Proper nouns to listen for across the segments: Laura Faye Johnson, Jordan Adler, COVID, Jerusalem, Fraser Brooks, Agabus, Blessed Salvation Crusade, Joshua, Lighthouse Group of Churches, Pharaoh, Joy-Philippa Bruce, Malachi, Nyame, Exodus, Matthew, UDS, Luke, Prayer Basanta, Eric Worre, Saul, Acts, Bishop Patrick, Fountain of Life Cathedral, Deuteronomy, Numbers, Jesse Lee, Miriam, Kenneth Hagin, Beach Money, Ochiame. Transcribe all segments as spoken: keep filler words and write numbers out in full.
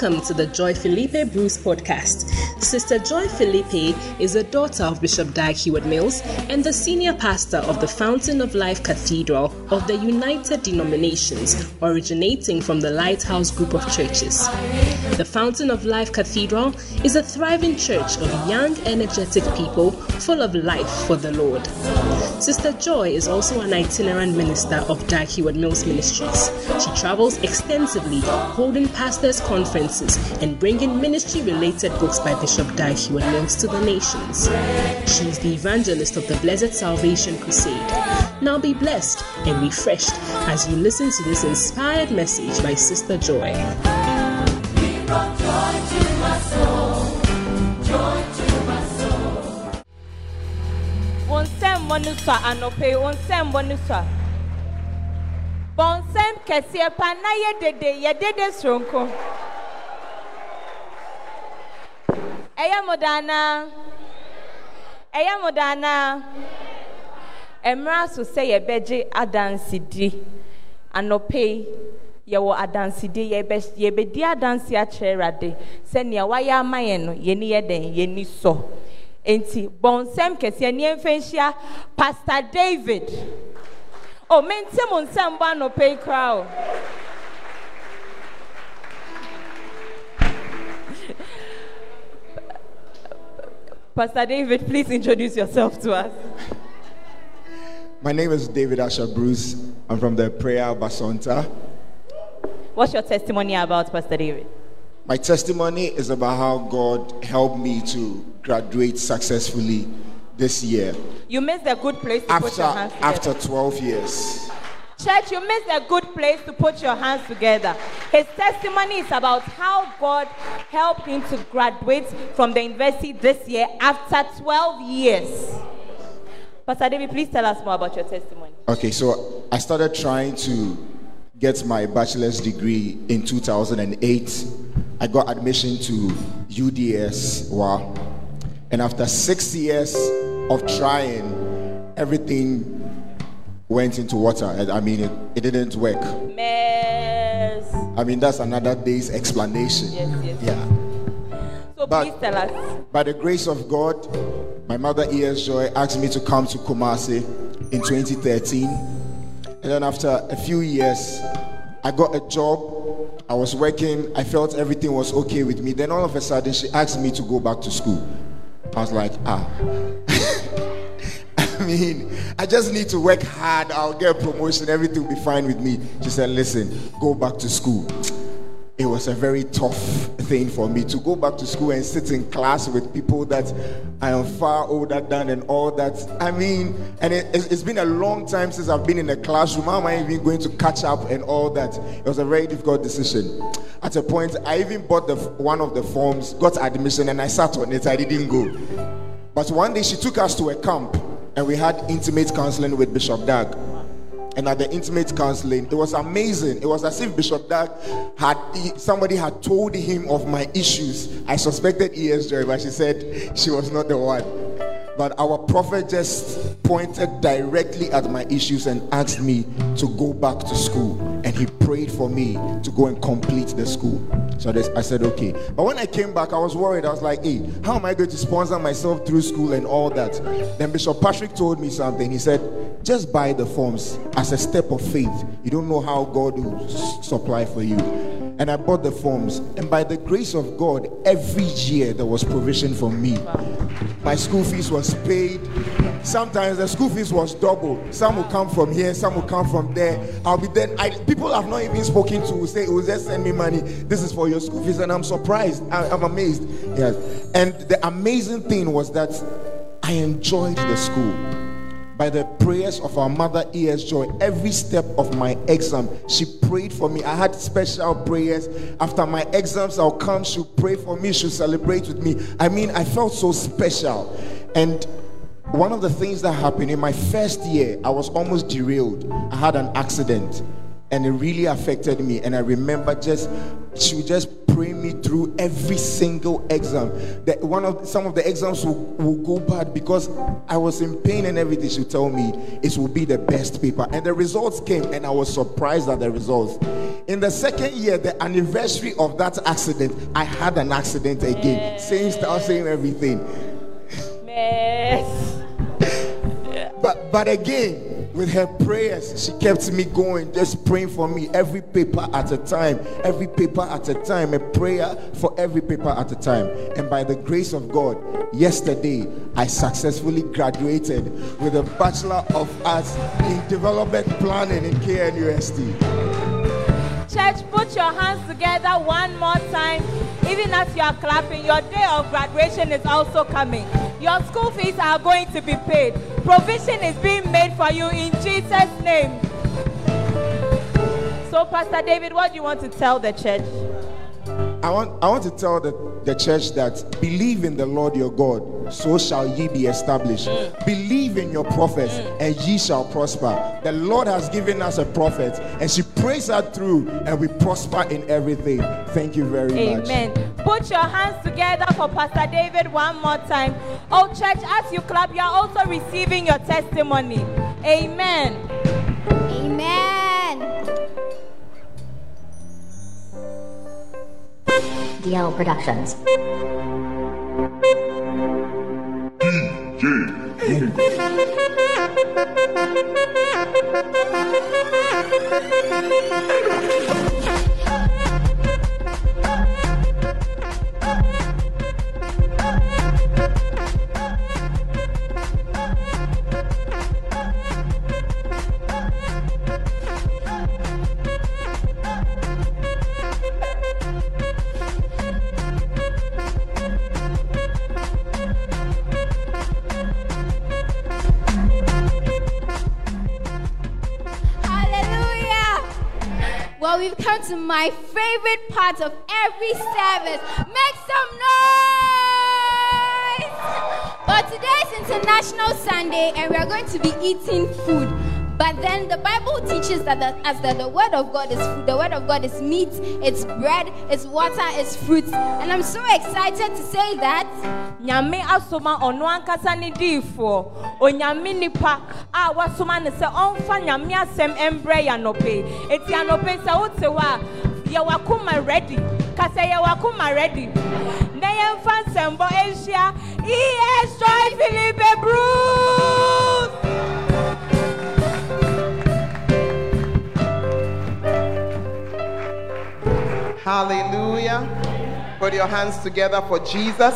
Welcome to the Joy-Philippa Bruce podcast. Sister Joy-Philippa is a daughter of Bishop Dag Heward-Mills and the senior pastor of the Fountain of Life Cathedral of the United Denominations, originating from the Lighthouse Group of Churches. The Fountain of Life Cathedral is a thriving church of young, energetic people full of life for the Lord. Sister Joy is also an itinerant minister of Dag Heward-Mills Ministries. She travels extensively, holding pastors' conferences and bringing ministry-related books by Bishop Dag Heward-Mills to the nations. She is the evangelist of the Blessed Salvation Crusade. Now be blessed and refreshed as you listen to this inspired message by Sister Joy. Bonsem kesiye pa na ye dede ye dede sronko. Eya modana. Eya modana. Emra so say ye beje adansidi. Anope ye wo adansidi ye be ye be di adansi a kyerade. Se ne wa ya maye no ye ni ye den ye ni so. Enti bonsem kesiye ni emfenhia Pastor David. Oh, maintain Samba no pay crowd. Pastor David, please introduce yourself to us. My name is David Asher Bruce. I'm from the Prayer Basanta. What's your testimony about, Pastor David? My testimony is about how God helped me to graduate successfully this year. You missed a good place to after, put your hands together. After twelve years. Church, you missed a good place to put your hands together. His testimony is about how God helped him to graduate from the university this year after twelve years. Pastor David, please tell us more about your testimony. Okay, so I started trying to get my bachelor's degree in two thousand eight. I got admission to U D S. Wow. And after six years of trying, everything went into water. I mean, it, it didn't work. Mess. I mean, that's another day's explanation. Yes, yes. Yeah. So but, please tell us. By the grace of God, my mother, E S Joy, asked me to come to Kumasi in twenty thirteen. And then after a few years, I got a job. I was working. I felt everything was okay with me. Then all of a sudden, she asked me to go back to school. I was like, ah, I mean, I just need to work hard. I'll get a promotion. Everything will be fine with me. She said, listen, go back to school. It was a very tough thing for me to go back to school and sit in class with people that I am far older than and all that. I mean, and it, it's been a long time since I've been in a classroom. How am I even going to catch up and all that? It was a very difficult decision. At a point, I even bought the, one of the forms, got admission, and I sat on it. I didn't go. But one day, she took us to a camp, and we had intimate counseling with Bishop Doug. And at the intimate counseling, it was amazing. It was as if Bishop Doug had, somebody had told him of my issues. I suspected E S Joy, but she said she was not the one. But our prophet just pointed directly at my issues and asked me to go back to school. And he prayed for me to go and complete the school. So this, I said, okay. But when I came back, I was worried. I was like, hey, how am I going to sponsor myself through school and all that? Then Bishop Patrick told me something. He said, just buy the forms as a step of faith. You don't know how God will supply for you. And I bought the forms. And by the grace of God, every year there was provision for me. My school fees was paid. Sometimes the school fees was double. Some will come from here, some will come from there. I'll be there. I, people I've not even spoken to will say, oh, just send me money. This is for your school fees. And I'm surprised. I, I'm amazed. Yes. And the amazing thing was that I enjoyed the school. By the prayers of our mother, E S Joy, every step of my exam, she prayed for me. I had special prayers. After my exams, I'll come. She'll pray for me. She'll celebrate with me. I mean, I felt so special. And one of the things that happened in my first year, I was almost derailed. I had an accident. And it really affected me. And I remember just, she would just pray me through every single exam. That one of some of the exams will, will go bad because I was in pain and everything. She would tell me it will be the best paper. And the results came, and I was surprised at the results. In the second year, the anniversary of that accident, I had an accident again. Yes. Same style, same everything. Yes. But, but again, with her prayers, she kept me going, just praying for me. Every paper at a time. Every paper at a time. A prayer for every paper at a time. And by the grace of God, yesterday, I successfully graduated with a Bachelor of Arts in Development Planning in K N U S T. Church, put your hands together one more time. Even as you are clapping, your day of graduation is also coming. Your school fees are going to be paid. Provision is being made for you in Jesus' name. So, Pastor David, what do you want to tell the church? I want, I want to tell the, the church that believe in the Lord your God, so shall ye be established. Mm. Believe in your prophets, mm. and ye shall prosper. The Lord has given us a prophet, and she prays us through, and we prosper in everything. Thank you very Amen. much. Amen. Put your hands together for Pastor David one more time. Oh, church, as you clap, you are also receiving your testimony. Amen. Amen. D L Productions. Well, we've come to my favorite part of every service. Make some noise! But today is International Sunday and we are going to be eating food. But then the Bible teaches that the, as the, the Word of God is food, the Word of God is meat, it's bread, it's water, it's fruits. And I'm so excited to say that Nyame asoma ono ankasa ne difo onyame nipa a wasoma ne se onfa nyame asem embre ya nope eti anope se wote wa ye wakoma ready kasa ye wakoma ready na ye mfa sembo ehia E S Joy-Philippa Bruce. Hallelujah. Put your hands together for Jesus.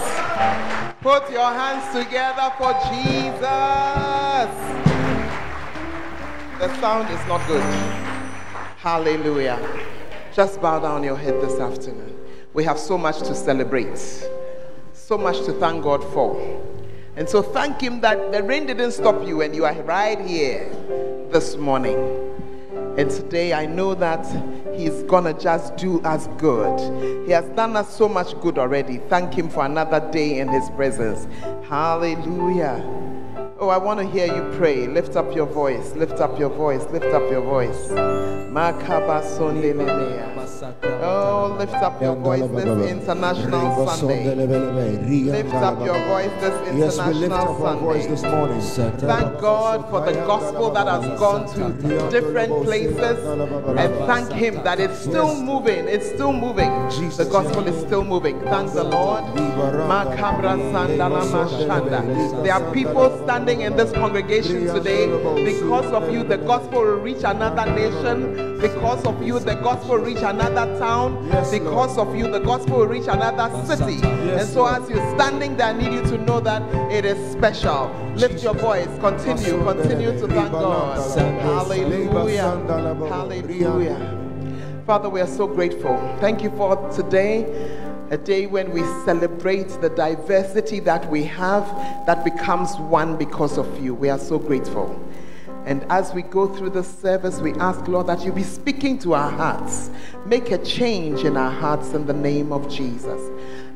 Put your hands together for Jesus. The sound is not good. Hallelujah. Just bow down your head this afternoon. We have so much to celebrate. So much to thank God for. And so thank Him that the rain didn't stop you and you are right here this morning. And today I know that He's gonna just do us good. He has done us so much good already. Thank Him for another day in His presence. Hallelujah. Oh, I want to hear you pray. Lift up your voice. Lift up your voice. Lift up your voice. Oh, lift up your voice this International Sunday. Lift up your voice this International Sunday. Thank God for the gospel that has gone to different places. And thank Him that it's still moving. It's still moving. The gospel is still moving. Thank the Lord. There are people standing in this congregation today. Because of you, the gospel will reach another nation. Because of you, the gospel will reach another town. Because of you, the gospel will reach another city. And so as you're standing there, I need you to know that it is special. Lift your voice. Continue. Continue to thank God. Hallelujah. Hallelujah. Father, we are so grateful. Thank you for today. A day when we celebrate the diversity that we have that becomes one because of you. We are so grateful. And as we go through this service, we ask, Lord, that you be speaking to our hearts. Make a change in our hearts in the name of Jesus.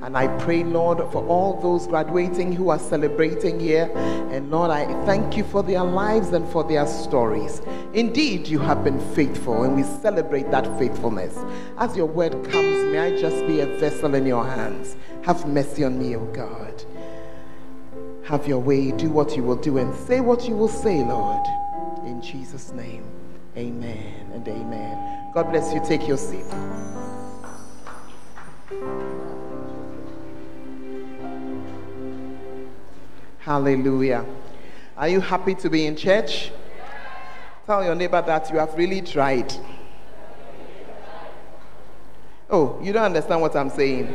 And I pray, Lord, for all those graduating who are celebrating here. And Lord, I thank you for their lives and for their stories. Indeed, you have been faithful, and we celebrate that faithfulness. As your word comes, may I just be a vessel in your hands. Have mercy on me, O God. Have your way, do what you will do, and say what you will say, Lord. In Jesus' name, amen and amen. God bless you. Take your seat. Hallelujah. Are you happy to be in church? Tell your neighbor that you have really tried. Oh, you don't understand what I'm saying.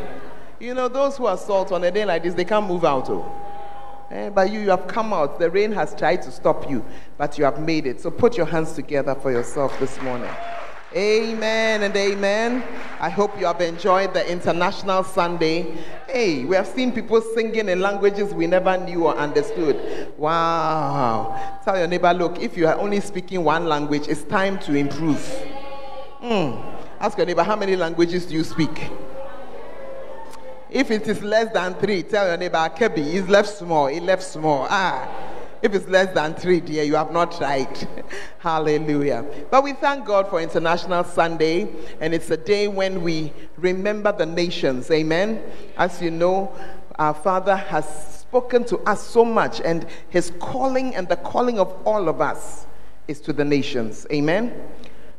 You know, those who are salt on a day like this, they can't move out. Oh. Eh, but you, you have come out. The rain has tried to stop you, but you have made it. So put your hands together for yourself this morning. Amen and amen. I hope you have enjoyed the International Sunday. Hey, we have seen people singing in languages we never knew or understood. Wow. Tell your neighbor, look, if you are only speaking one language, it's time to improve. Mm. Ask your neighbor, how many languages do you speak? If it is less than three, tell your neighbor, Kebi, it's left small, it left small. Ah, if it's less than three, dear, you have not tried. Hallelujah. But we thank God for International Sunday, and it's a day when we remember the nations. Amen. As you know, our Father has spoken to us so much, and his calling and the calling of all of us is to the nations. Amen.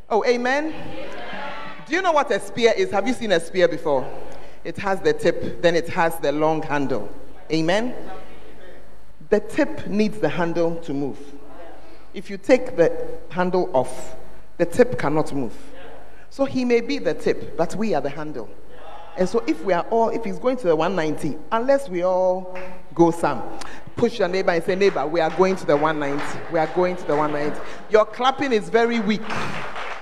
Oh, amen. Do you know what a spear is? Have you seen a spear before? It has the tip, then it has the long handle. Amen? The tip needs the handle to move. If you take the handle off, the tip cannot move. So he may be the tip, but we are the handle. And so if we are all, if he's going to the one ninety, unless we all go some, push your neighbor and say, neighbor, we are going to the one ninety. We are going to the one ninety. Your clapping is very weak.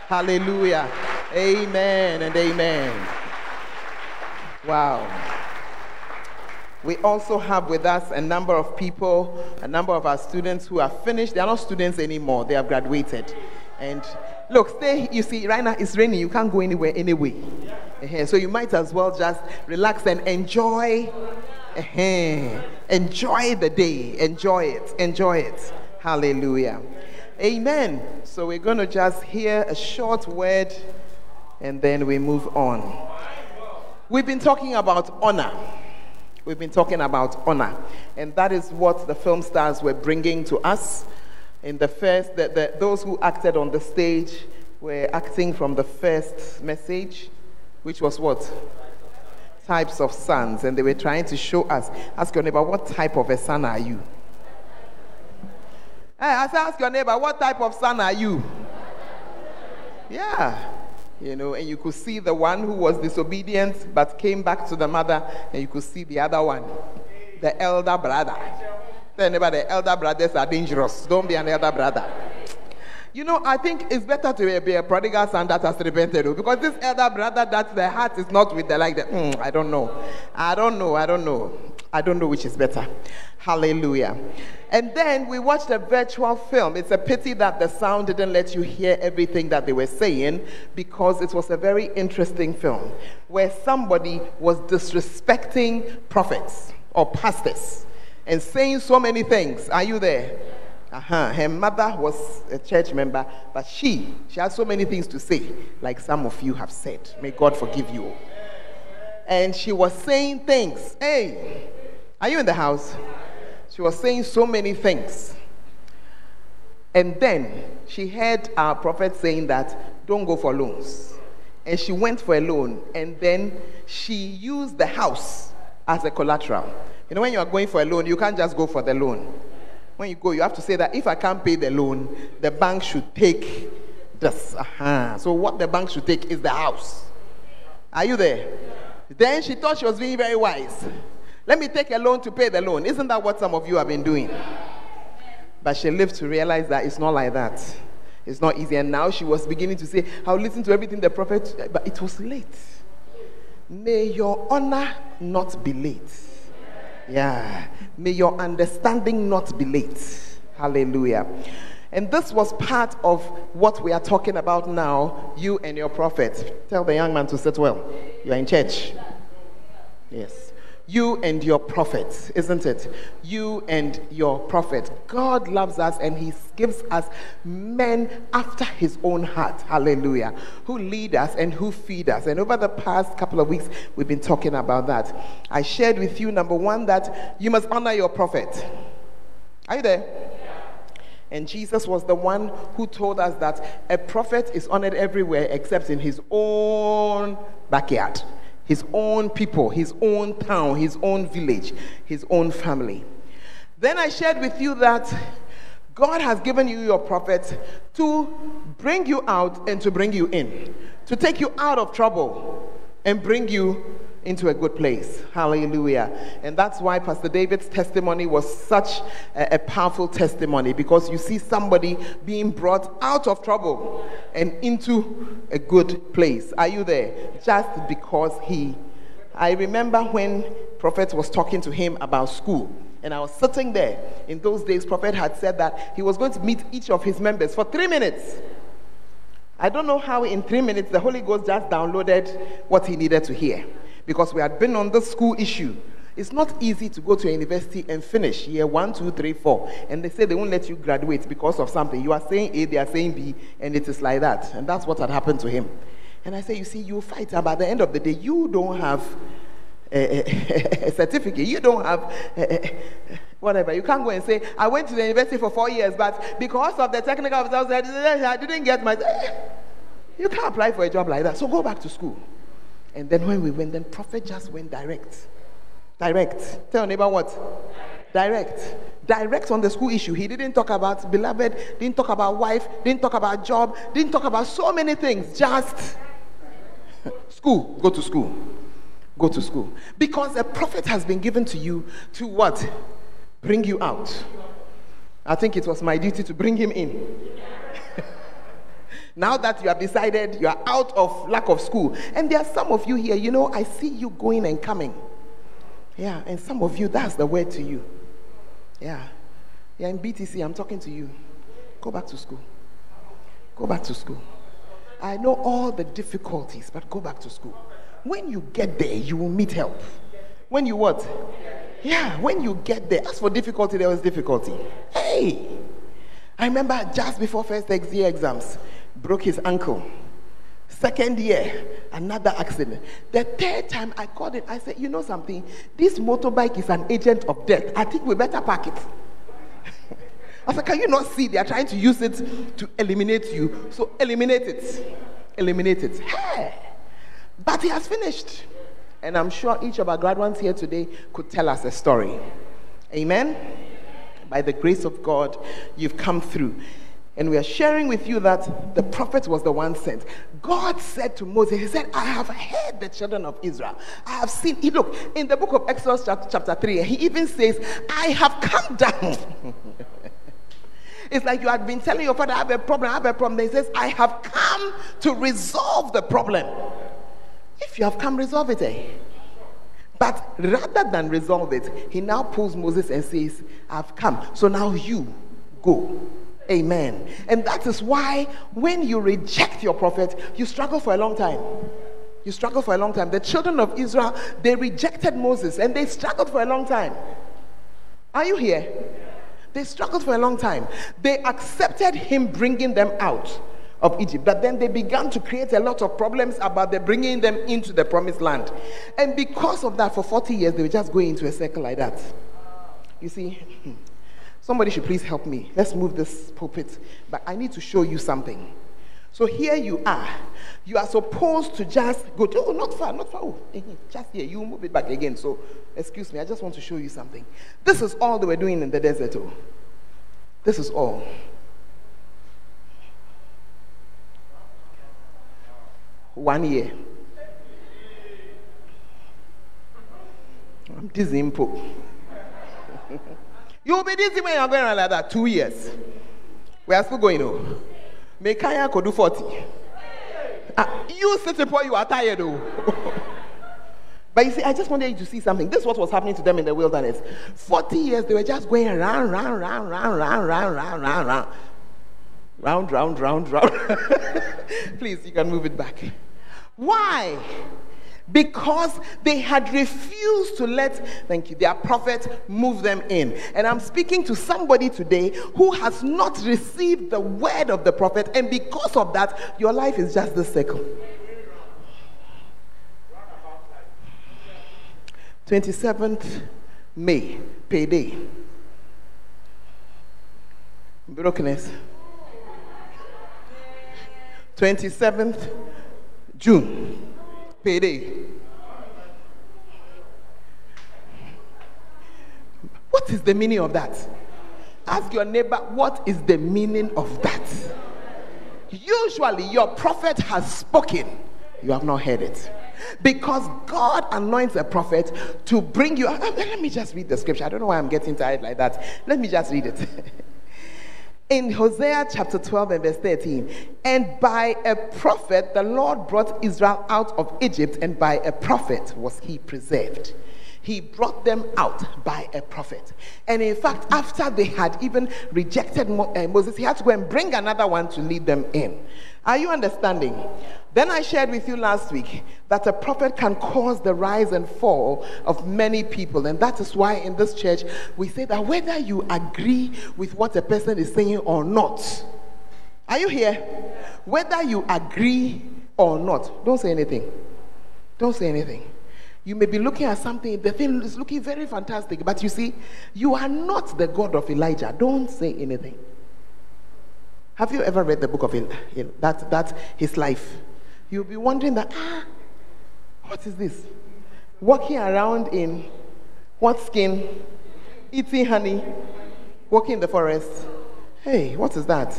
Hallelujah. Amen and amen. Wow. We also have with us a number of people, a number of our students who are finished. They are not students anymore. They have graduated. And look, stay, you see, right now it's raining. You can't go anywhere anyway. Uh-huh. So you might as well just relax and enjoy. Uh-huh. Enjoy the day. Enjoy it. Enjoy it. Hallelujah. Amen. So we're going to just hear a short word and then we move on. We've been talking about honor. We've been talking about honor. And that is what the film stars were bringing to us. In the first, the, the, those who acted on the stage were acting from the first message, which was what? Types of sons. And they were trying to show us. Ask your neighbor, what type of a son are you? Hey, I said, ask your neighbor, what type of son are you? Yeah. You know, and you could see the one who was disobedient but came back to the mother, and you could see the other one, the elder brother. Tell anybody, the elder brothers are dangerous. Don't be an elder brother. You know, I think it's better to be a prodigal son that has repented, because this elder brother, that the heart is not with the like the, mm, I don't know. I don't know. I don't know. I don't know which is better. Hallelujah. And then we watched a virtual film. It's a pity that the sound didn't let you hear everything that they were saying, because it was a very interesting film where somebody was disrespecting prophets or pastors and saying so many things. Are you there? Uh-huh. Her mother was a church member, but she, she had so many things to say, like some of you have said. May God forgive you. And she was saying things. Hey, are you in the house? She was saying so many things. And then she heard our prophet saying that, don't go for loans. And she went for a loan. And then she used the house as a collateral. You know, when you are going for a loan, you can't just go for the loan. When you go, you have to say that if I can't pay the loan, the bank should take this. Uh-huh. So what the bank should take is the house. Are you there? Then she thought she was being very wise. Let me take a loan to pay the loan. Isn't that what some of you have been doing? But she lived to realize that it's not like that. It's not easy. And now she was beginning to say, I'll listen to everything the prophet, but it was late. May your honor not be late. Yeah. May your understanding not be late. Hallelujah. And this was part of what we are talking about now, you and your prophet. Tell the young man to sit well. You are in church. Yes. You and your prophet, isn't it? You and your prophet. God loves us, and he gives us men after his own heart. Hallelujah. Who lead us and who feed us. And over the past couple of weeks, we've been talking about that. I shared with you, number one, that you must honor your prophet. Are you there? And Jesus was the one who told us that a prophet is honored everywhere except in his own backyard, his own people, his own town, his own village, his own family. Then I shared with you that God has given you your prophets to bring you out and to bring you in, to take you out of trouble and bring you into a good place. Hallelujah. And that's why Pastor David's testimony was such a, a powerful testimony, because you see somebody being brought out of trouble and into a good place. Are you there? Just because he... I remember when Prophet was talking to him about school, and I was sitting there. In those days, Prophet had said that he was going to meet each of his members for three minutes. I don't know how in three minutes the Holy Ghost just downloaded what he needed to hear, because we had been on the school issue. It's not easy to go to a university and finish year one, two, three, four, and they say they won't let you graduate because of something. You are saying A, they are saying B, and it is like that. And that's what had happened to him. And I say, you see, you fight, but at the end of the day, you don't have a, a, a certificate. You don't have a, a, whatever. You can't go and say, I went to the university for four years, but because of the technical results, I didn't get my... You can't apply for a job like that. So go back to school. And then when we went, then Prophet just went direct. Direct. Tell your neighbor what? Direct. Direct on the school issue. He didn't talk about beloved, didn't talk about wife, didn't talk about job, didn't talk about so many things. Just school. Go to school. Go to school. Because a prophet has been given to you to what? Bring you out. I think it was my duty to bring him in. Now that you have decided you are out of lack of school, and there are some of you here, you know, I see you going and coming. Yeah, and some of you, that's the word to you. Yeah. Yeah, in B T C, I'm talking to you. Go back to school. Go back to school. I know all the difficulties, but go back to school. When you get there, you will meet help. When you what? Yeah, when you get there. As for difficulty, there was difficulty. Hey! I remember just before first year exams, broke his ankle. Second year, another accident. The third time I called it, I said, you know something? This motorbike is an agent of death. I think we better park it. I said, can you not see? They are trying to use it to eliminate you. So eliminate it. Eliminate it. Hey! But he has finished. And I'm sure each of our graduates here today could tell us a story. Amen? By the grace of God, you've come through. And we are sharing with you that the prophet was the one sent. God said to Moses, he said, I have heard the children of Israel. I have seen, he, look, in the book of Exodus chapter three, he even says, I have come down. It's like you had been telling your father, I have a problem, I have a problem. Then he says, I have come to resolve the problem. If you have come, resolve it, eh? But rather than resolve it, he now pulls Moses and says, I've come. So now you go. Amen. And that is why when you reject your prophet, you struggle for a long time. You struggle for a long time. The children of Israel, they rejected Moses and they struggled for a long time. Are you here? They struggled for a long time. They accepted him bringing them out of Egypt, but then they began to create a lot of problems about the bringing them into the promised land. And because of that, for forty years, they were just going into a circle like that. You see, somebody should please help me. Let's move this pulpit, but I need to show you something. So here you are. You are supposed to just go to, oh, not far, not far. Oh, just here. You move it back again. So, excuse me, I just want to show you something. This is all they were doing in the desert. Oh, this is all. One year. I'm dizzy, Pope. You'll be dizzy when you're going around like that. Two years. We are still going on. Mekaya could do forty. Uh, you sit before you are tired, though. But you see, I just wanted you to see something. This is what was happening to them in the wilderness. Forty years, they were just going round, round, round, round, round, round, round, round, round. Round, round, round, round. Please, you can move it back. Why? Because they had refused to let, thank you, their prophet move them in. And I'm speaking to somebody today who has not received the word of the prophet, and because of that, your life is just this circle. twenty-seventh May, payday. brokenness. twenty-seventh June, payday. What is the meaning of that? Ask your neighbor, what is the meaning of that? Usually your prophet has spoken, you have not heard it. Because God anoints a prophet to bring you. Let me just read the scripture. I don't know why I'm getting tired like that. Let me just read it. In Hosea chapter twelve and verse thirteen, and by a prophet the Lord brought Israel out of Egypt, and by a prophet was he preserved. He brought them out by a prophet. And in fact, after they had even rejected Moses, he had to go and bring another one to lead them in. Are you understanding? Then I shared with you last week that a prophet can cause the rise and fall of many people. And that is why in this church, we say that whether you agree with what a person is saying or not. Are you here? Whether you agree or not, don't say anything. Don't say anything. You may be looking at something, the thing is looking very fantastic, but you see, you are not the God of Elijah. Don't say anything. Have you ever read the book of El El that, that his life? You'll be wondering that, ah, what is this? Walking around in what skin? Eating honey? Walking in the forest? Hey, what is that?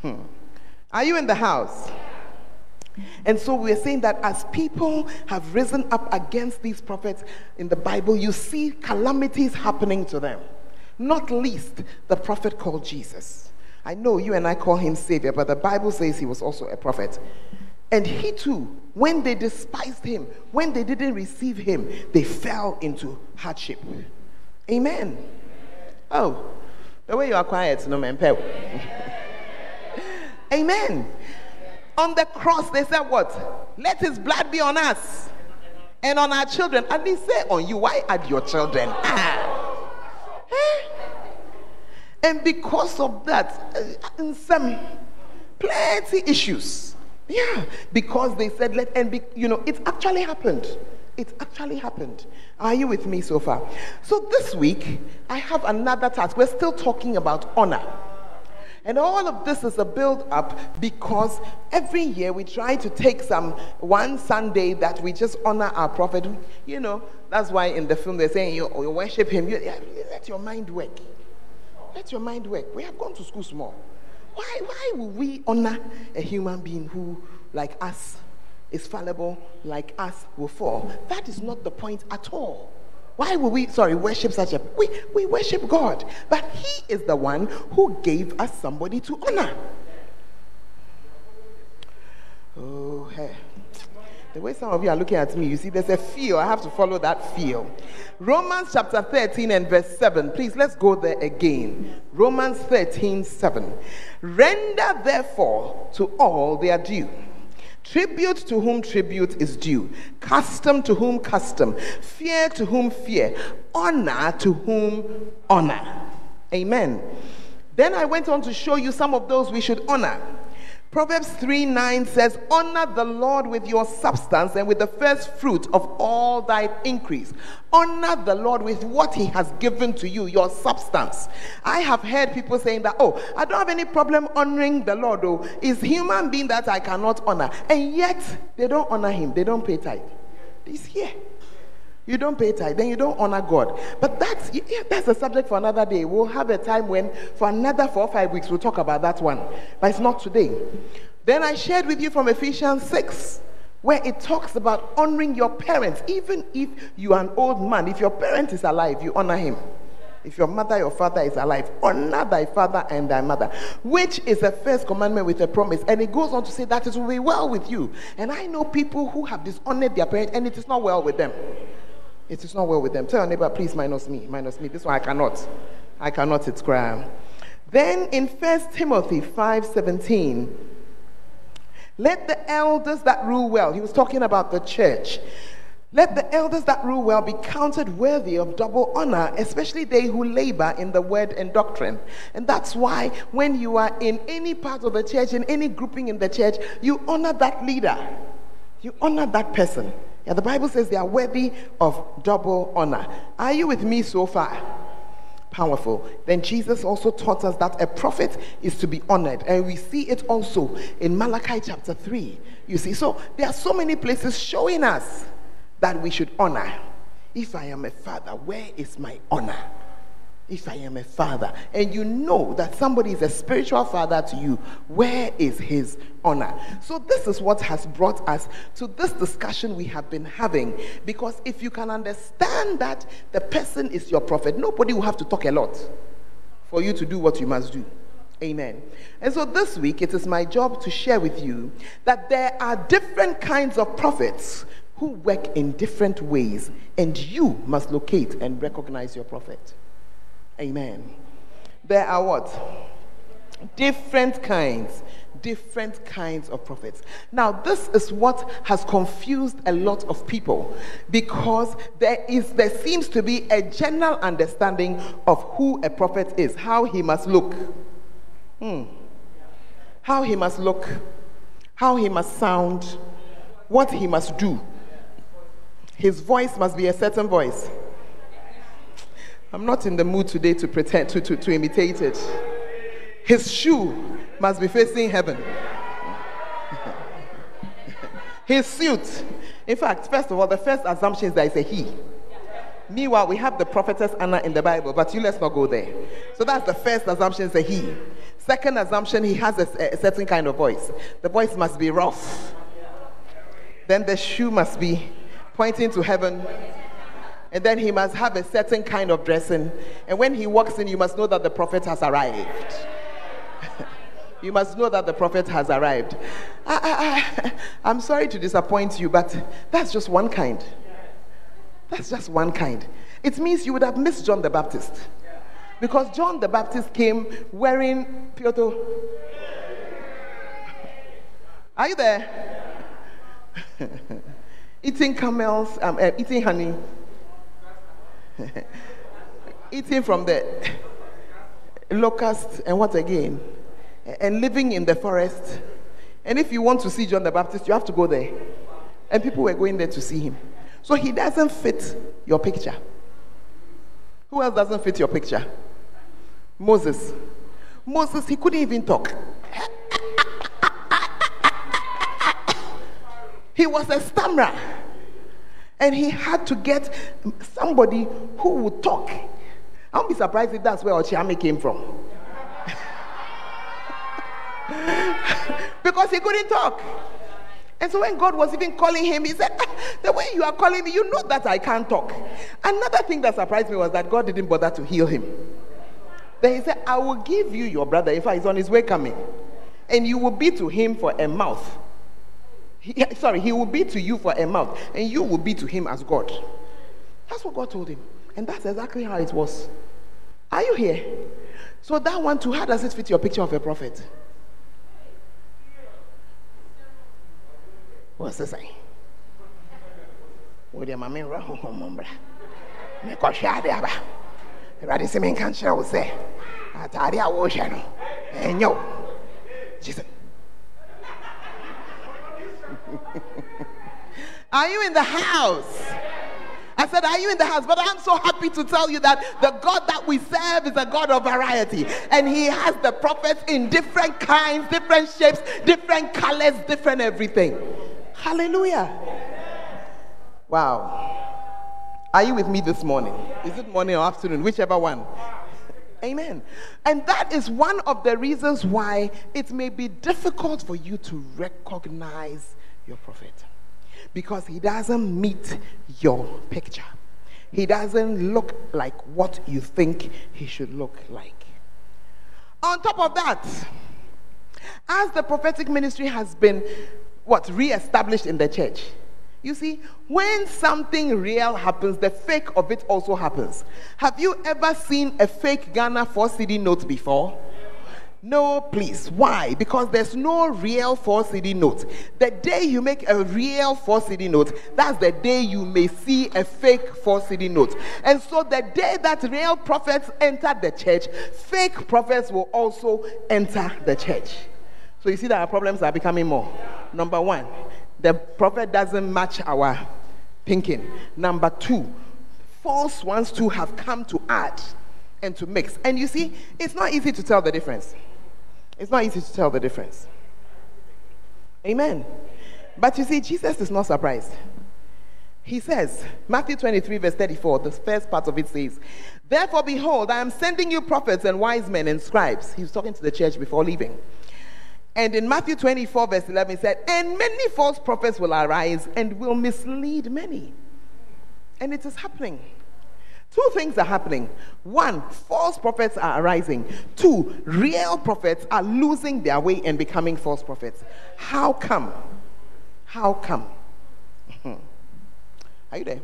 Hmm. Are you in the house? And so we're saying that as people have risen up against these prophets in the Bible, you see calamities happening to them. Not least the prophet called Jesus. I know you and I call him Savior, but the Bible says he was also a prophet. And he too, when they despised him, when they didn't receive him, they fell into hardship. Amen. Oh, the way you are quiet, no man. Amen. On the cross, they said what? Let his blood be on us and on our children. And they say on you, why add your children? Ah. Eh? And because of that, uh, in some plenty issues. Yeah, because they said let and be, you know, it actually happened. It actually happened. Are you with me so far? So this week, I have another task. We're still talking about honor. And all of this is a build-up because every year we try to take some one Sunday that we just honor our prophet. You know, that's why in the film they're saying, you, you worship him. You, let your mind work. Let your mind work. We have gone to school small. Why, why would we honor a human being who, like us, is fallible, like us, will fall? That is not the point at all. Why would we, sorry, worship such a, we, we worship God. But he is the one who gave us somebody to honor. Oh, hey. The way some of you are looking at me, you see there's a feel. I have to follow that feel. Romans chapter thirteen and verse seven. Please, let's go there again. Romans thirteen, seven. Render therefore to all their due. Tribute to whom tribute is due, custom to whom custom, fear to whom fear, honor to whom honor. Amen. Then I went on to show you some of those we should honor. Proverbs three, nine says, honor the Lord with your substance and with the first fruit of all thy increase. Honor the Lord with what he has given to you, your substance. I have heard people saying that, oh, I don't have any problem honoring the Lord, though. It's human being that I cannot honor. And yet, they don't honor him. They don't pay tithe. He's here. You don't pay tithe, then you don't honor God. But that's, yeah, that's a subject for another day. We'll have a time when, for another four or five weeks, we'll talk about that one. But it's not today. Then I shared with you from Ephesians six, where it talks about honoring your parents. Even if you are an old man, if your parent is alive, you honor him. If your mother, your father is alive, honor thy father and thy mother, which is the first commandment with a promise. And it goes on to say that it will be well with you. And I know people who have dishonored their parents, and it is not well with them. It is not well with them. Tell your neighbor, please, minus me, minus me. This one I cannot. I cannot, it's cry. Then in First Timothy five, seventeen, let the elders that rule well, he was talking about the church, let the elders that rule well be counted worthy of double honor, especially they who labor in the word and doctrine. And that's why when you are in any part of the church, in any grouping in the church, you honor that leader. You honor that person. Yeah, the Bible says they are worthy of double honor. Are you with me so far? powerful. Then Jesus also taught us that a prophet is to be honored, and we see it also in Malachi chapter three. You see, so there are so many places showing us that we should honor. If I am a father, where is my honor? If I am a father, and you know that somebody is a spiritual father to you, where is his honor? So this is what has brought us to this discussion we have been having, because if you can understand that the person is your prophet, nobody will have to talk a lot for you to do what you must do. Amen. And so this week, it is my job to share with you that there are different kinds of prophets who work in different ways, and you must locate and recognize your prophet. Amen. There are what? Different kinds, different kinds of prophets. Now, this is what has confused a lot of people, because there is, there seems to be a general understanding of who a prophet is, how he must look, hmm. how he must look, how he must sound, what he must do. His voice must be a certain voice. I'm not in the mood today to pretend to, to, to imitate it. His shoe must be facing heaven. His suit. In fact, first of all, the first assumption is that it's a he. Meanwhile, we have the prophetess Anna in the Bible, but you let's not go there. So that's the first assumption, is a he. Second assumption, he has a, a certain kind of voice. The voice must be rough. Then the shoe must be pointing to heaven. And then he must have a certain kind of dressing. And when he walks in, you must know that the prophet has arrived. You must know that the prophet has arrived. I, I, I, I'm sorry to disappoint you, but that's just one kind. That's just one kind. It means you would have missed John the Baptist. Because John the Baptist came wearing Piotr. Are you there? Eating camels, um, uh, eating honey. Eating from the locust, and what again? And living in the forest. And if you want to see John the Baptist, you have to go there. And people were going there to see him. So he doesn't fit your picture. Who else doesn't fit your picture? Moses. Moses, he couldn't even talk. He was a stammerer. And he had to get somebody who would talk. I won't be surprised if that's where Ochiame came from. Because he couldn't talk. And so when God was even calling him, he said, the way you are calling me, you know that I can't talk. Another thing that surprised me was that God didn't bother to heal him. Then he said, I will give you your brother. In fact, he's on his way coming. And you will be to him for a mouth. He, sorry, he will be to you for a mouth, and you will be to him as God. That's what God told him, and that's exactly how it was. Are you here? So that one too, how does it fit your picture of a prophet? What's this saying? Jesus. Are you in the house? I said, are you in the house? But I'm so happy to tell you that the God that we serve is a God of variety. And he has the prophets in different kinds, different shapes, different colors, different everything. Hallelujah. Wow. Are you with me this morning? Is it morning or afternoon? Whichever one. Amen. And that is one of the reasons why it may be difficult for you to recognize your prophet, because he doesn't meet your picture. He doesn't look like what you think he should look like. On top of that, as the prophetic ministry has been what re-established in the church, you see, when something real happens, the fake of it also happens. Have you ever seen a fake Ghana four C D note before? No, please. Why? Because there's no real four C D note. The day you make a real four C D note, that's the day you may see a fake four C D note. And so the day that real prophets entered the church, fake prophets will also enter the church. So you see that our problems are becoming more. Number one, the prophet doesn't match our thinking. Number two, false ones too have come to add. and to mix. And you see, it's not easy to tell the difference. It's not easy to tell the difference. Amen. But you see, Jesus is not surprised. He says, Matthew twenty-three verse thirty-four, the first part of it says, "Therefore, behold, I am sending you prophets and wise men and scribes." He was talking to the church before leaving. And in Matthew twenty-four verse eleven, he said, "And many false prophets will arise and will mislead many." And it is happening. Two things are happening. One, false prophets are arising. Two, real prophets are losing their way and becoming false prophets. How come? How come? Are you there?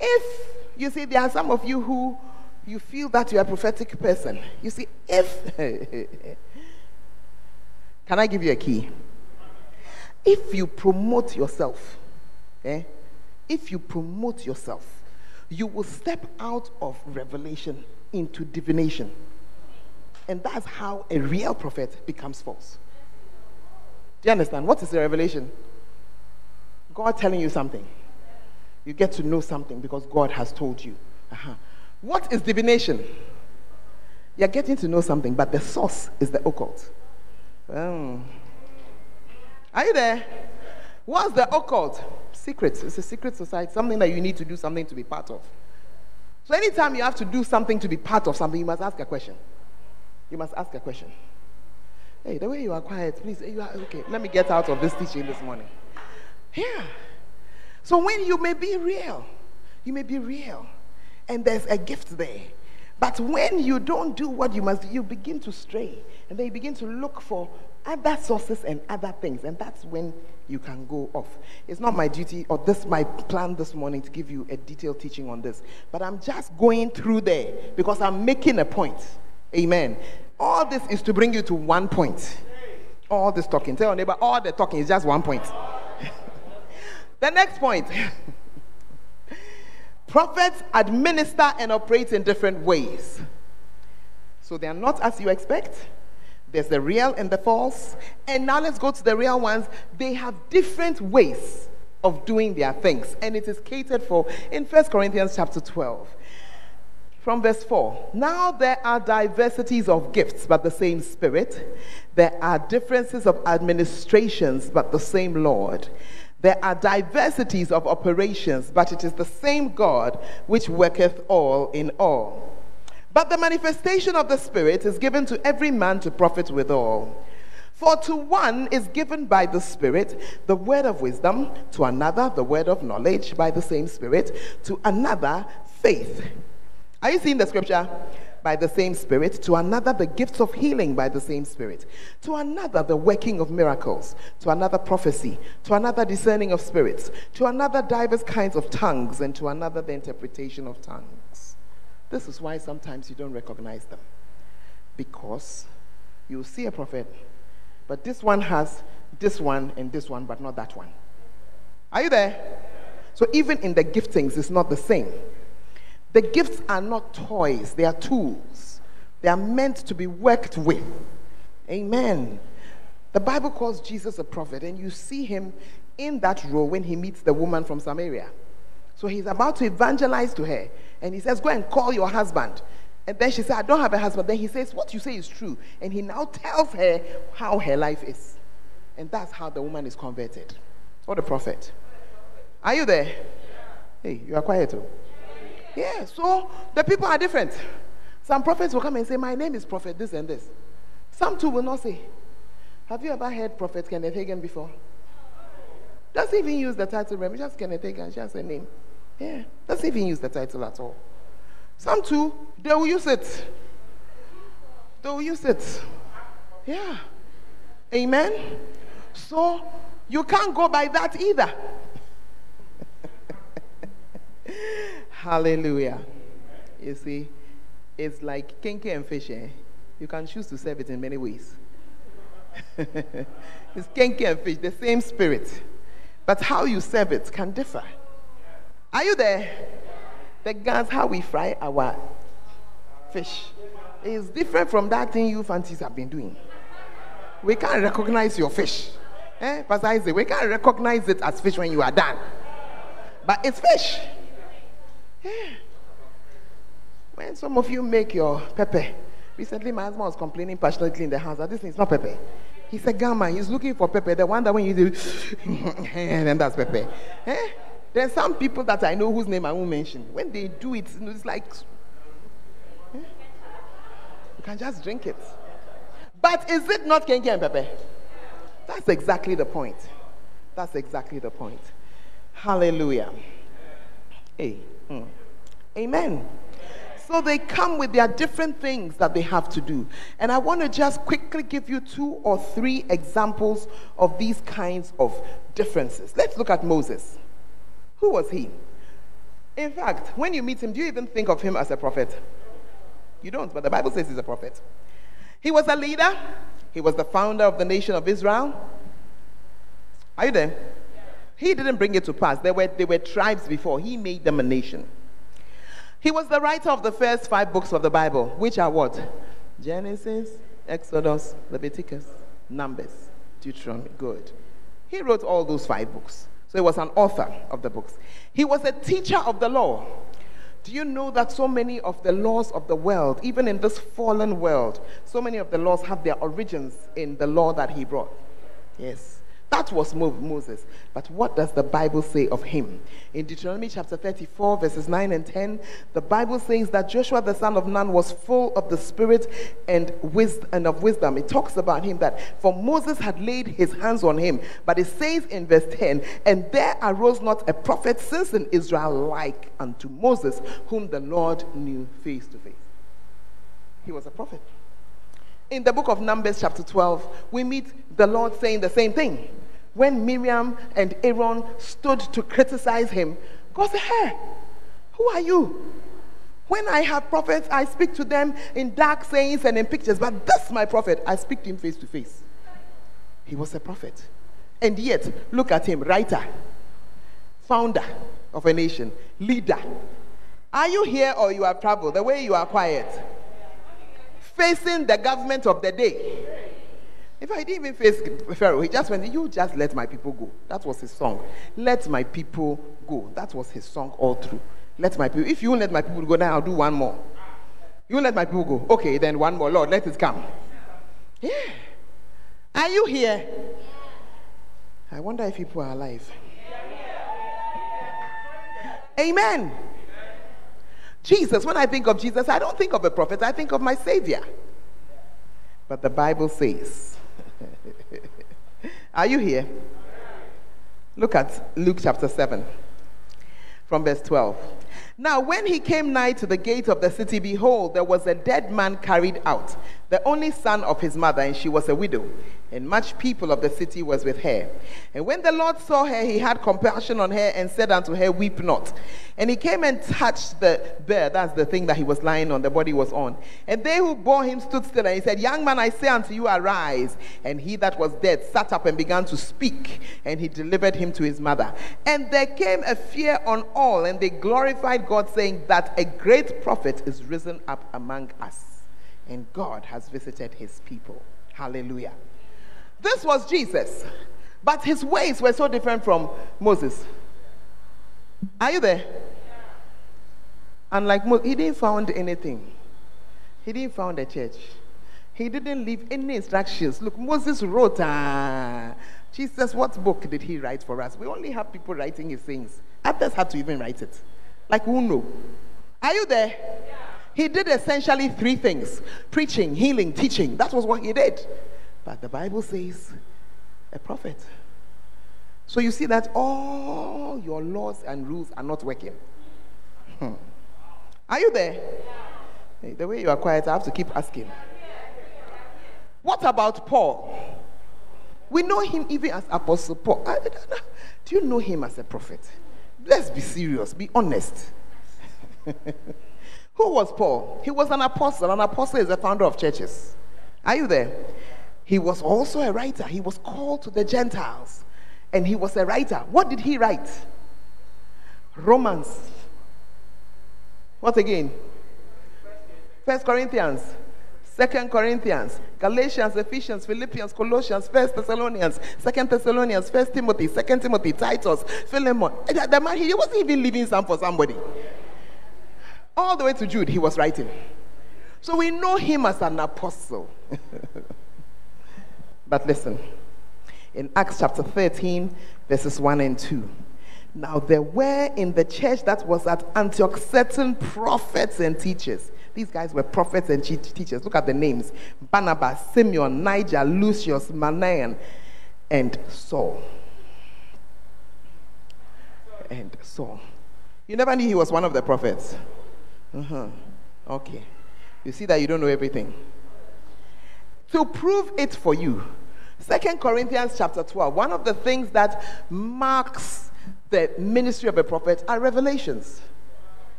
If, you see, there are some of you who, you feel that you're a prophetic person. You see, if, can I give you a key? If you promote yourself, eh? If you promote yourself, you will step out of revelation into divination. And that's how a real prophet becomes false. Do you understand? What is the revelation? God telling you something. You get to know something because God has told you. Uh-huh. What is divination? You're getting to know something, but the source is the occult. Oh. Are you there? What's the occult? Secret. It's a secret society. Something that you need to do something to be part of. So anytime you have to do something to be part of something, you must ask a question. You must ask a question. Hey, the way you are quiet, please. You are, okay, let me get out of this teaching this morning. Yeah. So when you may be real, you may be real, and there's a gift there. But when you don't do what you must do, you begin to stray. And then you begin to look for other sources and other things. And that's when you can go off. It's not my duty or this my plan this morning to give you a detailed teaching on this. But I'm just going through there because I'm making a point. Amen. All this is to bring you to one point. All this talking. Tell your neighbor, all the talking is just one point. The next point. Prophets administer and operate in different ways. So they are not as you expect. There's the real and the false. And now let's go to the real ones. They have different ways of doing their things. And it is catered for in First Corinthians chapter twelve. From verse four. "Now there are diversities of gifts, but the same Spirit. There are differences of administrations, but the same Lord. There are diversities of operations, but it is the same God which worketh all in all. But the manifestation of the Spirit is given to every man to profit withal. For to one is given by the Spirit the word of wisdom, to another the word of knowledge by the same Spirit, to another faith." Are you seeing the scripture? "By the same Spirit, to another the gifts of healing by the same Spirit, to another the working of miracles, to another prophecy, to another discerning of spirits, to another diverse kinds of tongues, and to another the interpretation of tongues." This is why sometimes you don't recognize them, because you see a prophet, but this one has this one and this one, but not that one. Are you there? So even in the giftings, it's not the same. The gifts are not toys, they are tools. They are meant to be worked with. Amen. The Bible calls Jesus a prophet, and you see him in that role when he meets the woman from Samaria. So he's about to evangelize to her, and he says, "Go and call your husband." And then she said, "I don't have a husband." Then he says, "What you say is true." And he now tells her how her life is. And that's how the woman is converted. What a prophet. Are you there? Hey, you are quiet though. Yeah, so the people are different. Some prophets will come and say, "My name is prophet this and this." Some too will not say. Have you ever heard Prophet Kenneth Hagin before? Doesn't even use the title, remember, just Kenneth Hagin, just a name. Yeah, doesn't even use the title at all. Some too, they will use it. They will use it. Yeah. Amen? So, you can't go by that either. Hallelujah. You see, it's like kinky and fish, eh? You can choose to serve it in many ways. It's kinky and fish, the same Spirit. But how you serve it can differ. Are you there? The guns, how we fry our fish, is different from that thing you fancies have been doing. We can't recognize your fish. Eh? Pastor Isaac, we can't recognize it as fish when you are done. But it's fish. Yeah. When some of you make your pepper, recently my husband was complaining passionately in the house that this is not pepper. He said, Gamma, he's looking for pepper. The one that when you do, and then that's pepper. Eh? There are some people that I know whose name I won't mention. When they do it, it's like, eh? You can just drink it. But is it not kenke and pepper? That's exactly the point. That's exactly the point. Hallelujah. Hey. Mm. Amen. So they come with their different things that they have to do. And I want to just quickly give you two or three examples of these kinds of differences. Let's look at Moses. Who was he? In fact, when you meet him, do you even think of him as a prophet? You don't, but the Bible says he's a prophet. He was a leader. He was the founder of the nation of Israel. Are you there? He didn't bring it to pass. There were, there were tribes before. He made them a nation. He was the writer of the first five books of the Bible, which are what? Genesis, Exodus, Leviticus, Numbers, Deuteronomy. Good. He wrote all those five books. So he was an author of the books. He was a teacher of the law. Do you know that so many of the laws of the world, even in this fallen world, so many of the laws have their origins in the law that he brought? Yes. That was Moses. But what does the Bible say of him? In Deuteronomy chapter thirty-four, verses nine and ten, the Bible says that Joshua the son of Nun was full of the Spirit and wisdom, and of wisdom. It talks about him that, for Moses had laid his hands on him. But it says in verse ten, and there arose not a prophet since in Israel like unto Moses, whom the Lord knew face to face. He was a prophet. In the book of Numbers chapter twelve, we meet the Lord saying the same thing. When Miriam and Aaron stood to criticize him, God said, hey, who are you? When I have prophets, I speak to them in dark sayings and in pictures, but this my prophet, I speak to him face to face. He was a prophet. And yet, look at him, writer, founder of a nation, leader. Are you here or you are troubled? The way you are quiet. Facing the government of the day. If I didn't even face Pharaoh, he just went, you just let my people go. That was his song. Let my people go. That was his song all through. Let my people, if you won't let my people go, then I'll do one more. You let my people go. Okay, then one more. Lord, let it come. Yeah. Are you here? I wonder if people are alive. Amen. Jesus, when I think of Jesus, I don't think of a prophet. I think of my Savior. But the Bible says, are you here? Look at Luke chapter seven, from verse twelve. Now when he came nigh to the gate of the city, behold, there was a dead man carried out, the only son of his mother, and she was a widow, and much people of the city was with her. And when the Lord saw her, he had compassion on her, and said unto her, weep not. And he came and touched the bier, that's the thing that he was lying on, the body was on. And they who bore him stood still, and he said, young man, I say unto you, arise. And he that was dead sat up and began to speak, and he delivered him to his mother. And there came a fear on all, and they glorified God, saying that a great prophet is risen up among us. And God has visited his people. Hallelujah. This was Jesus. But his ways were so different from Moses. Are you there? Unlike Moses, he didn't found anything. He didn't found a church. He didn't leave any instructions. Look, Moses wrote, ah, Jesus, what book did he write for us? We only have people writing his things. Others had to even write it. Like, who know? Are you there? Yeah. He did essentially three things. Preaching, healing, teaching. That was what he did. But the Bible says, a prophet. So you see that all your laws and rules are not working. Hmm. Are you there? Hey, the way you are quiet, I have to keep asking. What about Paul? We know him even as Apostle Paul. Do you know him as a prophet? Let's be serious, be honest. Who was Paul? He was an apostle. An apostle is the founder of churches. Are you there? He was also a writer. He was called to the Gentiles. And he was a writer. What did he write? Romans. What again? First Corinthians. Second Corinthians. Galatians, Ephesians, Philippians, Colossians, First Thessalonians, Second Thessalonians, First Timothy, Second Timothy, Titus, Philemon. The man, he wasn't even leaving some for somebody. All the way to Jude, he was writing. So we know him as an apostle. But listen, in Acts chapter thirteen, verses one and two. Now there were in the church that was at Antioch certain prophets and teachers. These guys were prophets and teachers. Look at the names. Barnabas, Simeon, Niger, Lucius, Manaen, and Saul. And Saul. You never knew he was one of the prophets. Uh-huh. Okay. You see that you don't know everything. To prove it for you, Second Corinthians chapter twelve, one of the things that marks the ministry of a prophet are revelations.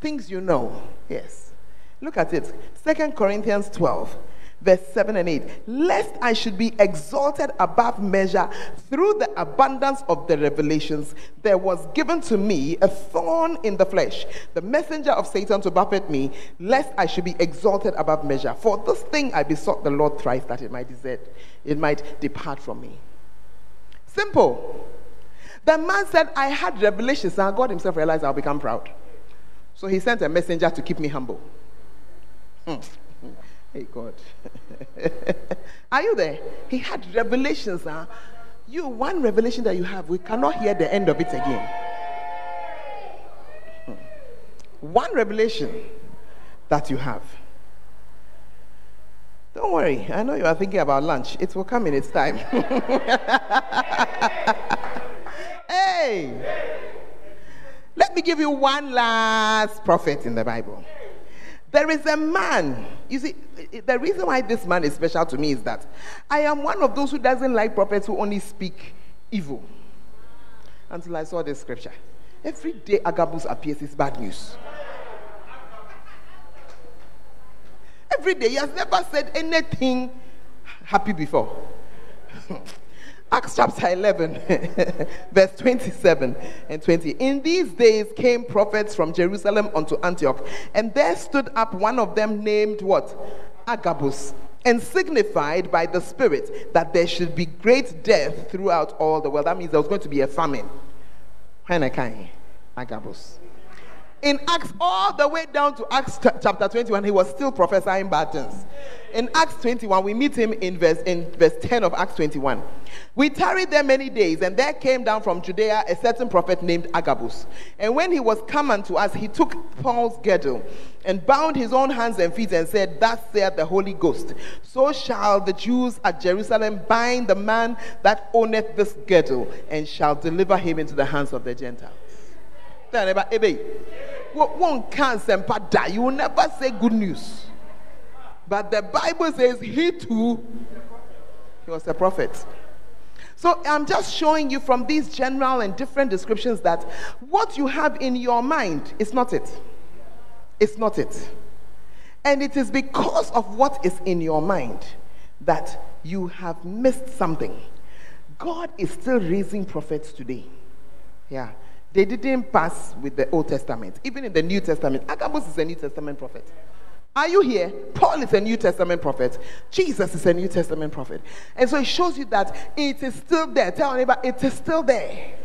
Things you know. Yes. Look at it. Second Corinthians twelve, verse seven and eight. Lest I should be exalted above measure through the abundance of the revelations, there was given to me a thorn in the flesh, the messenger of Satan to buffet me, lest I should be exalted above measure. For this thing I besought the Lord thrice, that it might desert, it might depart from me. Simple. The man said, I had revelations, and God himself realized I'll become proud. So he sent a messenger to keep me humble. Hmm. Hey, God. Are you there? He had revelations. Huh? You, one revelation that you have, we cannot hear the end of it again. Hmm. One revelation that you have. Don't worry. I know you are thinking about lunch. It will come in its time. Hey! Let me give you one last prophet in the Bible. There is a man, you see, the reason why this man is special to me is that I am one of those who doesn't like prophets who only speak evil. Until I saw this scripture. Every day Agabus appears, it's bad news. Every day, he has never said anything happy before. Acts chapter eleven, verse twenty-seven and twenty. In these days came prophets from Jerusalem unto Antioch, and there stood up one of them named what? Agabus, and signified by the Spirit that there should be great death throughout all the world. That means there was going to be a famine. Agabus. In Acts, all the way down to Acts chapter twenty-one, he was still prophesying bad things. In Acts twenty-one, we meet him in verse, in verse ten of Acts twenty-one. We tarried there many days, and there came down from Judea a certain prophet named Agabus. And when he was come unto us, he took Paul's girdle and bound his own hands and feet and said, Thus saith the Holy Ghost, so shall the Jews at Jerusalem bind the man that owneth this girdle, and shall deliver him into the hands of the Gentiles. One can't die. You will never say good news. But the Bible says he too, he was a prophet. So I'm just showing you from these general and different descriptions that what you have in your mind is not it. It's not it. And it is because of what is in your mind that you have missed something. God is still raising prophets today. Yeah. They didn't pass with the Old Testament. Even in the New Testament. Agabus is a New Testament prophet. Are you here? Paul is a New Testament prophet. Jesus is a New Testament prophet. And so it shows you that it is still there. Tell your neighbor, it is still there.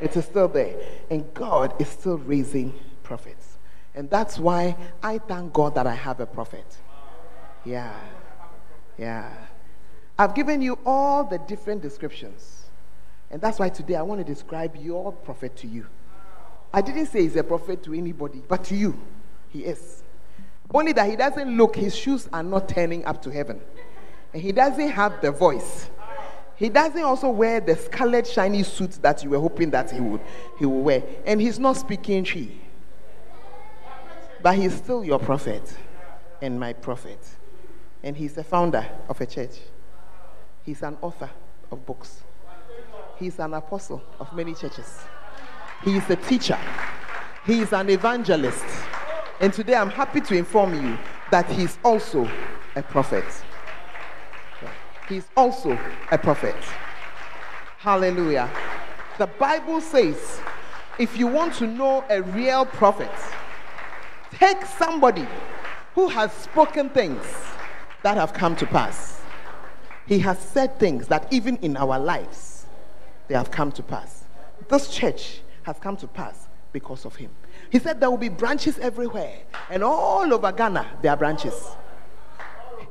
It is still there. And God is still raising prophets. And that's why I thank God that I have a prophet. Yeah. Yeah. I've given you all the different descriptions. And that's why today I want to describe your prophet to you. I didn't say he's a prophet to anybody, but to you, he is. Only that he doesn't look, his shoes are not turning up to heaven. And he doesn't have the voice. He doesn't also wear the scarlet shiny suit that you were hoping that he would, he would wear. And he's not speaking tree. But he's still your prophet and my prophet. And he's the founder of a church. He's an author of books. He's an apostle of many churches. He is a teacher. He is an evangelist. And today I'm happy to inform you that he's also a prophet. He's also a prophet. Hallelujah. The Bible says, if you want to know a real prophet, take somebody who has spoken things that have come to pass. He has said things that even in our lives, they have come to pass. This church has come to pass because of him. He said there will be branches everywhere, and all over Ghana there are branches.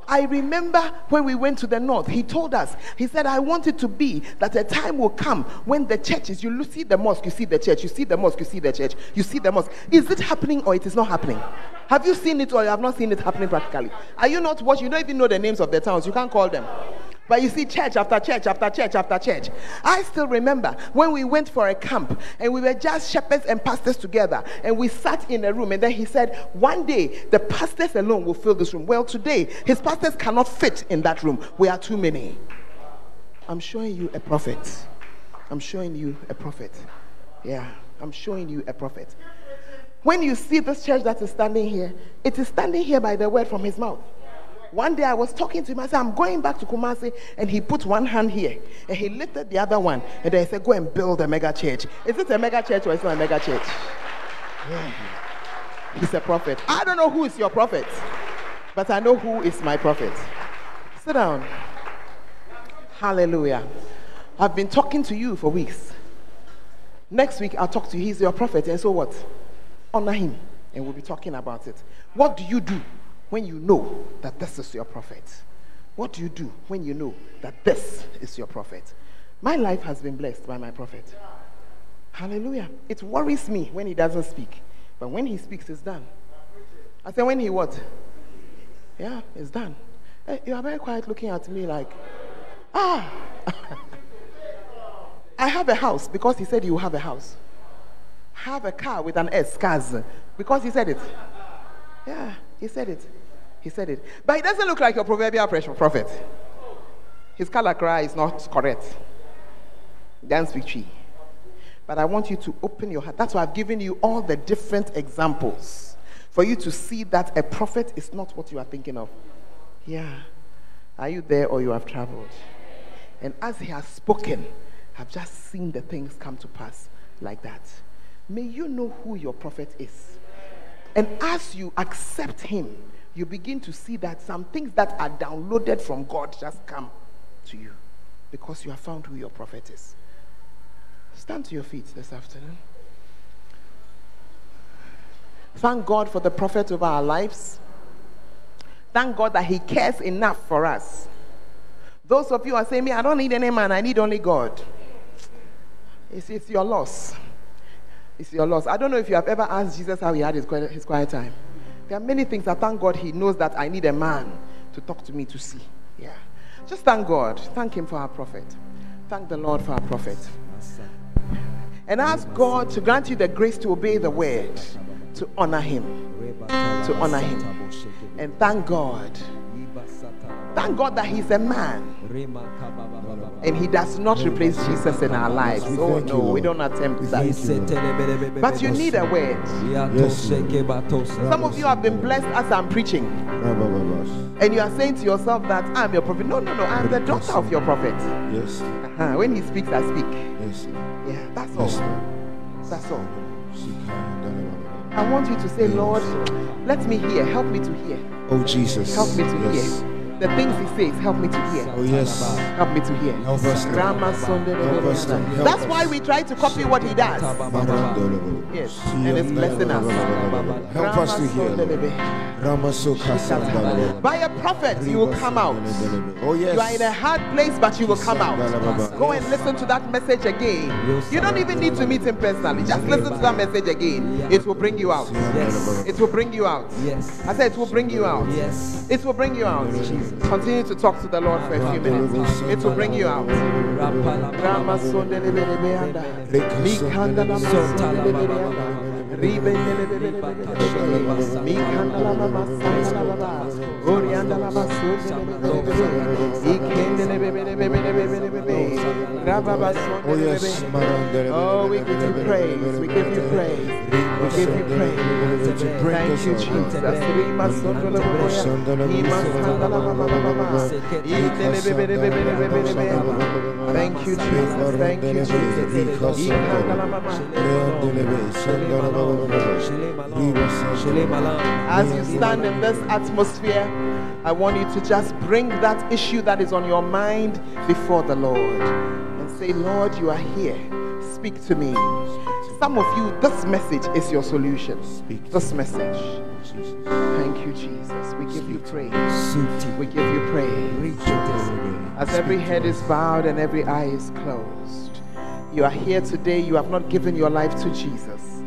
I remember when we went to the north, he told us, he said, I want it to be that a time will come when the churches, you see the mosque, you see the church, you see the mosque, you see the church, you see the mosque. Is it happening or it is not happening? Have you seen it or you have not seen it happening practically? Are you not watching? You don't even know the names of the towns. You can't call them. But you see church after church after church after church. I still remember when we went for a camp and we were just shepherds and pastors together, and we sat in a room, and then he said, one day the pastors alone will fill this room. Well, today his pastors cannot fit in that room. We are too many. I'm showing you a prophet. I'm showing you a prophet. Yeah, I'm showing you a prophet. When you see this church that is standing here, it is standing here by the word from his mouth. One day I was talking to him. I said, I'm going back to Kumasi. And he put one hand here. And he lifted the other one. And then he said, go and build a mega church. Is it a mega church or is it not a mega church? Yeah. He's a prophet. I don't know who is your prophet. But I know who is my prophet. Sit down. Hallelujah. I've been talking to you for weeks. Next week I'll talk to you. He's your prophet. And so what? Honor him. And we'll be talking about it. What do you do when you know that this is your prophet? What do you do when you know that this is your prophet? My life has been blessed by my prophet. Hallelujah. It worries me when he doesn't speak. But when he speaks, it's done. I said, when he what? Yeah, it's done. Hey, you are very quiet looking at me like, ah. I have a house because he said you have a house. Have a car with an S, cars, because he said it. Yeah, he said it. He said it. But he doesn't look like your proverbial prophet. His color cry is not correct. Dance with tree. But I want you to open your heart. That's why I've given you all the different examples, for you to see that a prophet is not what you are thinking of. Yeah. Are you there or you have traveled? And as he has spoken, I've just seen the things come to pass like that. May you know who your prophet is. And as you accept him, you begin to see that some things that are downloaded from God just come to you because you have found who your prophet is. Stand to your feet this afternoon. Thank God for the prophet of our lives. Thank God that he cares enough for us. Those of you who are saying, me, I don't need any man, I need only God. It's, it's your loss. It's your loss. I don't know if you have ever asked Jesus how he had his quiet, his quiet time. There are many things that, thank God, he knows that I need a man to talk to me to see. Yeah. Just thank God. Thank him for our prophet. Thank the Lord for our prophet. And ask God to grant you the grace to obey the word, to honor him, to honor him. And thank God. Thank God that he's a man. And he does not replace Jesus in our lives. Oh no, we don't attempt that. But you need a word. Some of you have been blessed as I'm preaching. And you are saying to yourself that I'm your prophet. No, no, no, I'm the daughter of your prophet. Yes. Uh-huh. When he speaks, I speak. Yes. Yeah, that's all. That's all. I want you to say, Lord, let me hear. Help me to hear. Oh Jesus. Help me to hear. The things he says, help me to hear. Oh yes. Help me to hear. Help us. Help us. That's why we try to copy what he does. Yes. And it's blessing us. Help us to hear. By a prophet, you will come out. Oh yes. You are in a hard place, but you will come out. Go and listen to that message again. You don't even need to meet him personally. Just listen to that message again. It will bring you out. Yes. It will bring you out. Yes. I said it will bring you out. Yes. It will bring you out. Continue to talk to the Lord for a few minutes. It will bring you out. Oh, we give you praise. We give you praise. We give you praise. Thank you, Jesus. Thank you, Jesus. Thank you, Jesus. As you stand in this atmosphere, I want you to just bring that issue that is on your mind before the Lord and say, Lord, you are here. Speak to me. Some of you, this message is your solution. Speak this message. Jesus. Thank you, Jesus. We give you praise. We give you praise. As every head is bowed and every eye is closed, you are here today, you have not given your life to Jesus.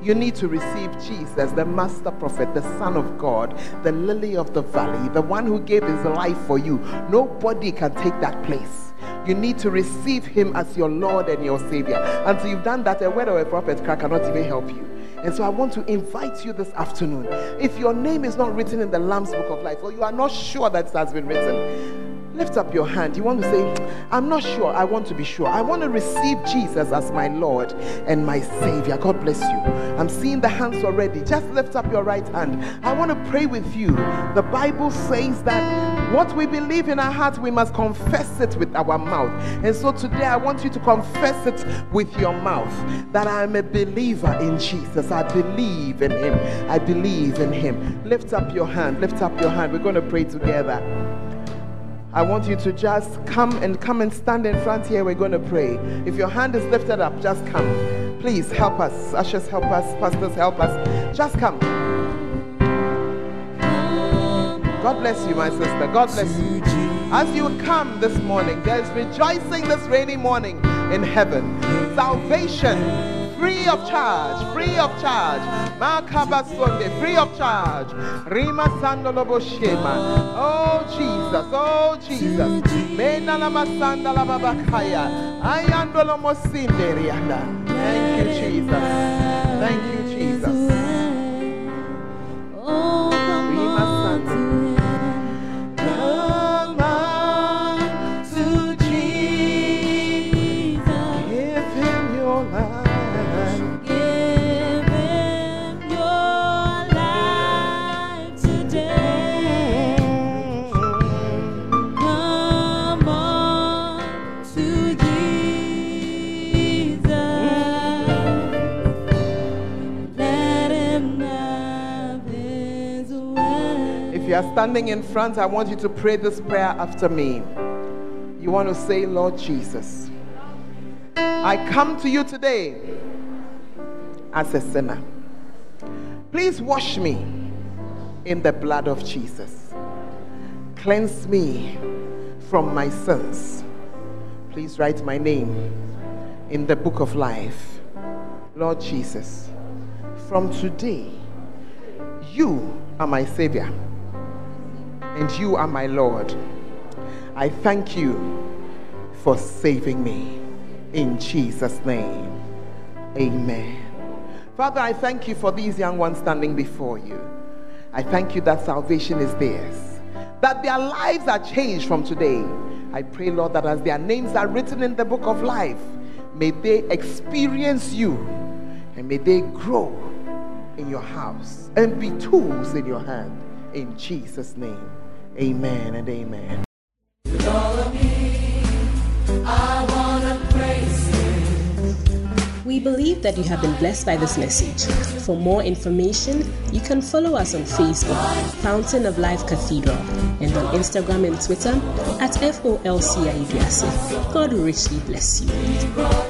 You need to receive Jesus, the master prophet, the Son of God, the lily of the valley, the one who gave his life for you. Nobody can take that place. You need to receive him as your Lord and your Savior. Until you've done that, a word or a prophet cannot even help you. And so I want to invite you this afternoon. If your name is not written in the Lamb's Book of Life, or you are not sure that it has been written, lift up your hand. You want to say, I'm not sure. I want to be sure. I want to receive Jesus as my Lord and my Savior. God bless you. I'm seeing the hands already. Just lift up your right hand. I want to pray with you. The Bible says that what we believe in our heart, we must confess it with our mouth. And so today I want you to confess it with your mouth, that I am a believer in Jesus. I believe in him. I believe in him. Lift up your hand. Lift up your hand. We're going to pray together. I want you to just come and come and stand in front here. We're going to pray. If your hand is lifted up, just come. Please help us. Ushers, help us. Pastors, help us. Just come. God bless you, my sister. God bless you. As you come this morning, there is rejoicing this rainy morning in heaven. Salvation, free of charge, free of charge. Makaba Sunday, free of charge. Rima Sandolobo Shema. Oh Jesus, oh Jesus. Menalama Sandalababakaya. Ayandolomo Sinderianda. Thank you, Jesus. Thank you, Jesus. We must stand. Come unto Jesus. Give him your life. Give him your life today. Come unto Jesus. If you are standing in front, I want you to pray this prayer after me. You want to say, Lord Jesus, I come to you today as a sinner. Please wash me in the blood of Jesus. Cleanse me from my sins. Please write my name in the book of life. Lord Jesus, from today, you are my Savior. And you are my Lord. I thank you for saving me. In Jesus' name, amen. Father, I thank you for these young ones standing before you. I thank you that salvation is theirs, that their lives are changed from today. I pray, Lord, that as their names are written in the book of life, may they experience you and may they grow in your house and be tools in your hand. In Jesus' name, amen and amen. With all of me, I wanna praise him. We believe that you have been blessed by this message. For more information, you can follow us on Facebook, Fountain of Life Cathedral, and on Instagram and Twitter at F O L C I U D S. God will richly bless you.